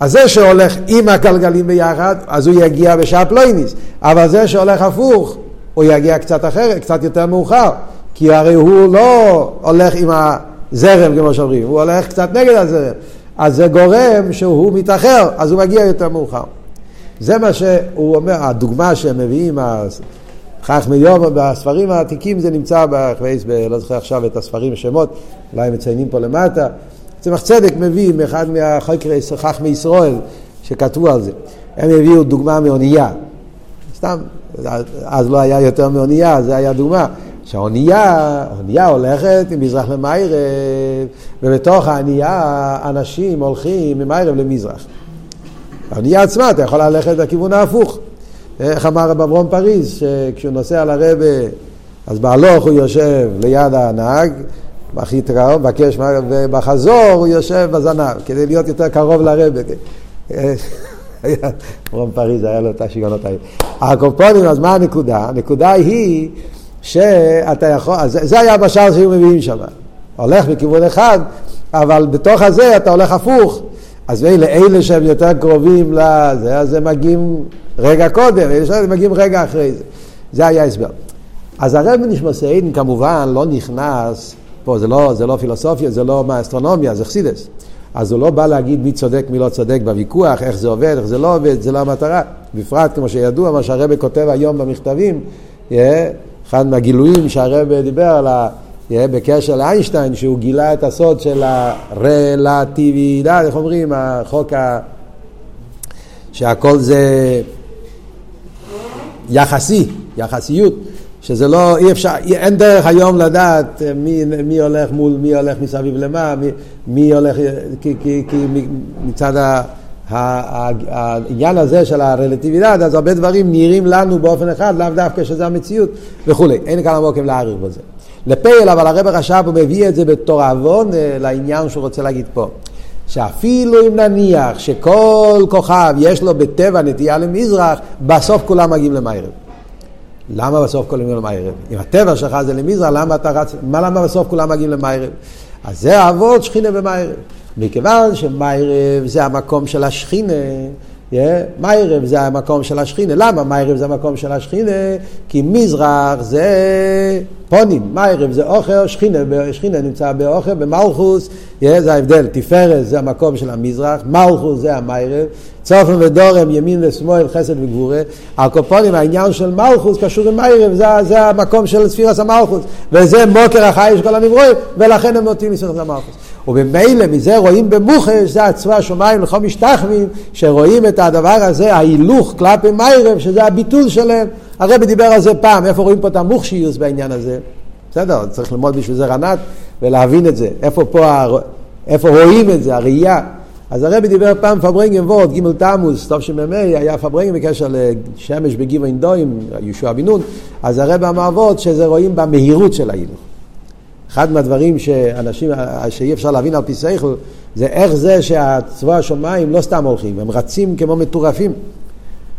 אז זה שהולך עם הגלגלים ביחד, אז הוא יגיע בשעה פלויניס, אבל זה שהולך הפוך, הוא יגיע קצת אחר, קצת יותר מאוחר, כי הרי הוא לא הולך עם הזרם, כמו שאומרים, הוא הולך קצת נגד הזרם, אז זה גורם שהוא מתאחר, אז הוא מגיע יותר מאוחר. זה מה שהוא אומר, הדוגמה שהם מביאים, חכך מיום, בספרים העתיקים זה נמצא, לא זוכר עכשיו את הספרים השמות, אולי מציינים פה למטה, צמח צדק מביא, אחד מהחוקרי חכך מישראל, שכתבו על זה, הם הביאו דוגמה מאונייה, סתם, אז לא היה יותר מאונייה, זה היה דוגמה, שהאונייה הולכת עם מזרח למערב, ובתוך האונייה אנשים הולכים ממערב למזרח. האונייה עצמה, אתה יכול ללכת לכיוון ההפוך. איך אמר רב אברום פריז, שכשהוא נוסע לרבה, אז בהלוך הוא יושב ליד הנהג, ובחזור הוא יושב בזנב, כדי להיות יותר קרוב לרבה. אברום פריז היה לו את השגעונות האלה. הקופונים, אז מה הנקודה? הנקודה היא שאתה יכול, זה היה בשער שהיו מביאים שם. הולך מכיוון אחד, אבל בתוך הזה אתה הולך הפוך. אז אלה שהם יותר קרובים לזה, אז הם מגיעים רגע קודם, אלה שהם מגיעים רגע אחרי זה. זה היה הסבר. אז הרב נשמוס העדן כמובן לא נכנס, פה זה לא פילוסופיה, זה לא מהאסטרונומיה, זה חסידס. אז הוא לא בא להגיד מי צודק, מי לא צודק בוויכוח, איך זה עובד, איך זה לא עובד, זה לא המטרה. בפרט, כמו שידוע, מה שהרב כותב היום במכתבים, אחד מהגילויים שהרב דיבר על ה... בקשר לאיינשטיין, שהוא גילה את הסוד של הרלטיביות, איך אומרים, החוק שהכל זה יחסי, יחסיות, שזה לא, אי אפשר, אין דרך היום לדעת מי הולך מול, מי הולך מסביב למה, מי הולך, כי מצד העניין הזה של הרלטיביות, אז הרבה דברים נראים לנו באופן אחד, לאו דווקא שזה המציאות וכו'. אין כאן המוקם להעריך בזה. לפעיל, אבל הרב הרש"ב הוא מביא את זה בתור עוון לעניין שהוא רוצה להגיד פה. שאפילו אם נניח שכל כוכב יש לו בטבע נטייה למזרח, בסוף כולם מגיעים למערב. למה בסוף כולם מגיעים למערב? אם הטבע שלך זה למזרח, למה בסוף כולם מגיעים למערב? אז זה עבוד שכינה במערב. מכיוון שמערב זה המקום של השכינה, מערב זה המקום של השכינה. למה מערב זה המקום של השכינה? כי מזרח זה פונים, מערב זה אוכל, שכינה נמצא באוכל, במלכוס, זה ההבדל, תפארת זה המקום של המזרח, מלכוס זה המערב, צופן ודורם, ימין ושמאל, חסד וגבורה. הקופונים, העניין של מלכוס קשור עם מערב, זה המקום של ספירת המלכוס, וזה מוקר החי של כל הנברואים, ולכן הם נוטים לספירת המלכוס. ובמילא מזה רואים במוחש, זה עצמו השומעים לכל משתחמים, שרואים את הדבר הזה, ההילוך כלפי מערב, שזה הביטול שלהם. הרב דיבר על זה פעם, איפה רואים פה את המוחשיוס בעניין הזה? בסדר, צריך ללמוד בשביל זה רנ"ט ולהבין את זה. איפה רואים את זה, הראייה. אז הרב דיבר פעם פברנגן וורד, ג' תמוז, טוב שממי, היה פברנגן בקשר לשמש בגבע אינדויים, יהושע בן נון, אז הרב אמר וורד שזה רואים במהירות של ההילוך. אחד מהדברים שאנשים, שאי אפשר להבין על פי שכל, זה איך זה שהצבא השומיים לא סתם הולכים, הם רצים כמו מטורפים.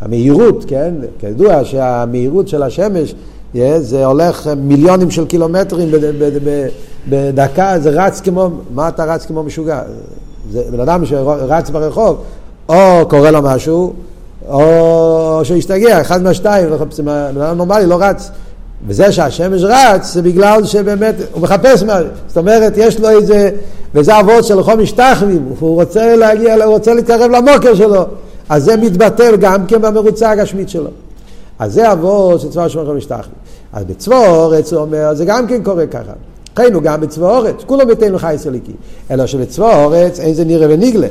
המהירות, כן? כידוע שהמהירות של השמש, זה הולך מיליונים של קילומטרים בדקה, זה רץ כמו, מה אתה רץ כמו משוגע? זה בן אדם שרץ ברחוב, או קורא לו משהו, או שהשתגע, אחד מהשתיים, בן אדם נורמלי לא רץ. וזה שהשמש רץ, זה בגלל שבאמת, הוא מחפש מה, זאת אומרת, יש לו איזה, וזה עבוד של חום משתחמים, הוא רוצה להגיע, הוא רוצה להתקרב למוקר שלו. אז זה מתבטל גם כן במרוצה הגשמית שלו. אז זה עבור שצבא השמיים לא משתחווים. אז בצבא אורץ, הוא אומר, זה גם כן קורה ככה. חיינו גם בצבא אורץ, כולו ביתנו חייס הליקי. אלא שבצבא אורץ אין זה נראה ונגלה.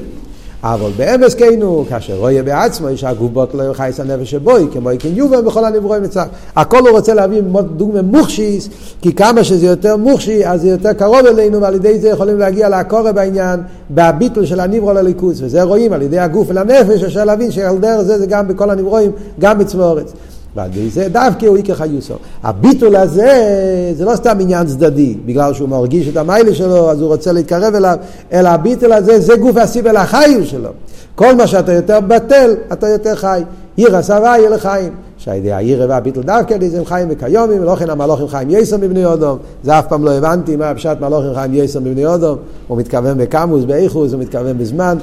אבל באמס כיינו, כאשר רואה בעצמו, יש הגובות לא חייס הנפש שבוי, כמו איכן יובה, בכל הנברואים נצח. הכל הוא רוצה להביא דוגמא מוחשיס, כי כמה שזה יותר מוחשי, אז זה יותר קרוב אלינו, ועל ידי זה יכולים להגיע להקורא בעניין, בהביטל של הנברוא לליכוס, וזה רואים על ידי הגוף ולנפש, אפשר להבין שעל דרך זה גם בכל הנברואים, גם בצבא אורץ. ועל ידי זה דווקא הוא איקח היוסו. הביטול הזה, זה לא סתם עניין צדדי, בגלל שהוא מרגיש את המיילה שלו, אז הוא רוצה להתקרב אליו, אלא הביטול הזה, זה גוף הסיבל החיים שלו. כל מה שאתה יותר בטל, אתה יותר חי. עיר הסבה, יהיה לחיים. שהידי העיר הבא, הביטול דווקא, זה חיים וקיומים, ולכן המלוכים חיים יסם בבני אדום. זה אף פעם לא הבנתי מה הפשט מלוכים חיים יסם בבני אדום. הוא מתכוון בקמוס, באיחוס, הוא מתכוון בזמן.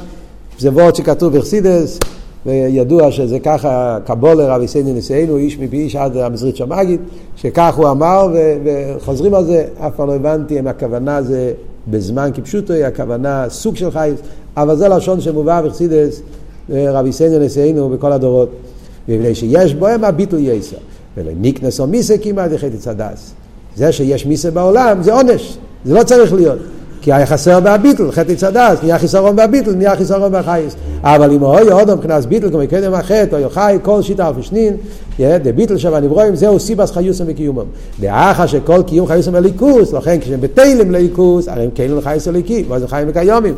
זה וורד שכתוב בחסידס. וידוע שזה ככה, קבולה רבי סייני נשיאנו, איש מפי איש עד המזרית שמאגית, שכך הוא אמר, וחוזרים על זה, אף פעם לא הבנתי, אם הכוונה זה בזמן כפשוטו, הכוונה סוג של חייס, אבל זה לשון שמובא בחסידס, רבי סייני נשיאנו בכל הדורות, ובלי שיש בו הם הביטו יסע, ולניקנס או מיסה כמעט יחטי צדס. זה שיש מיסה בעולם, זה עונש, זה לא צריך להיות. כי היה חסר בהביטל, חטא צדס, נהיה חיסרון בהביטל, נהיה חיסרון בחייס. אבל אם הוא יאודם כנס ביטל, כמו יקדם החטא, או יוחאי, כל שיטה ופשנין, דביטל שווה נברואים, זהו סיבס חיוסם וקיומם. דאחה שכל קיום חיוסם הליכוס, לכן כשהם בתהילים ליכוס, הרי הם כאילו לחייס הליקי, ואז הם חיים וקיומים.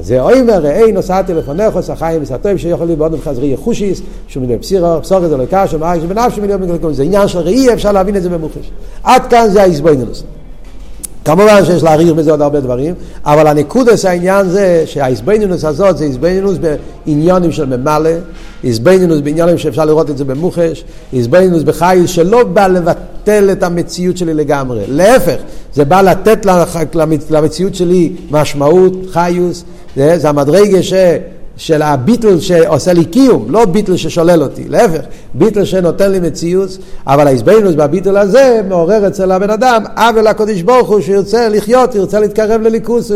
זה אומר, ראי נוסעתי לפונכוס, החיים וסעתוים שיכול להיות בעודם חזרי יחושיס, שמידי פסירו, פסורת או לקש, ומאי שבנף שמידי מגלקום. זה עניין של ראי, אפשר להבין את זה במוחש. עד כאן זה ההסבוינינוס. כמובן שיש להעריך בזה עוד הרבה דברים, אבל הנקודס העניין זה שההסבנינוס הזאת זה הסבנינוס בעניינים של ממלא, הסבנינוס בעניינים שאפשר לראות את זה במוחש, הסבנינוס בחייל שלא בא לבטל את המציאות שלי לגמרי, להפך, זה בא לתת למציאות שלי משמעות, חיוס, זה המדרגה של הביטל שעושה לי קיום, לא ביטל ששולל אותי, להפך, ביטל שנותן לי מציאות, אבל ההסבינוס בביטל הזה מעורר אצל הבן אדם, אבל הקודש ברוך הוא שירצה לחיות, ירצה להתקרב לליכוס,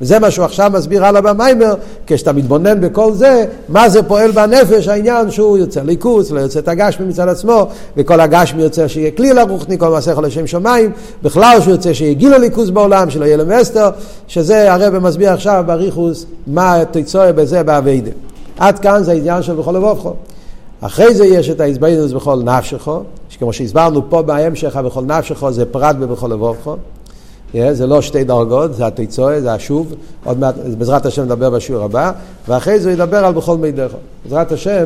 זה מה שהוא עכשיו מסביר הלאה במיימר, כשאתה מתבונן בכל זה, מה זה פועל בנפש, העניין שהוא ירצה ליכוס, לא ירצה את הגשמי מצד עצמו, וכל הגשמי ירצה שיהיה כליל הרוחני, כל מעשה חול לשם שמיים, בכלל שהוא ירצה שיגיע לליכוס בעולם, שלא יהיה למסתר, שזה הרב מסביר עכשיו בריחוס, מה תיצור בזה בעבידה. עד כאן זה העניין של בכל לבובכו. אחרי זה יש את ההתבוננות בכל נפשכו, שכמו שהסברנו פה בהמשך, בכל נפשכו זה פרט בבכל לבובכו. זה לא שתי דרגות, זה התוצאה, זה השוב. עוד מעט, בעזרת השם נדבר בשיעור הבא, ואחרי זה ידבר על בכל מידךו. בעזרת השם,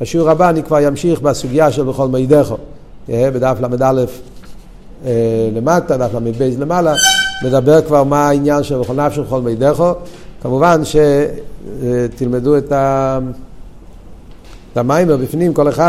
בשיעור הבא אני כבר ימשיך בסוגיה של בכל מידךו. בדף למ"א למטה, דף למ"ב למעלה, נדבר כבר מה העניין של בכל נפשכו ובכל מידךו. כמובן שתלמדו את המיימר בפנים כל אחד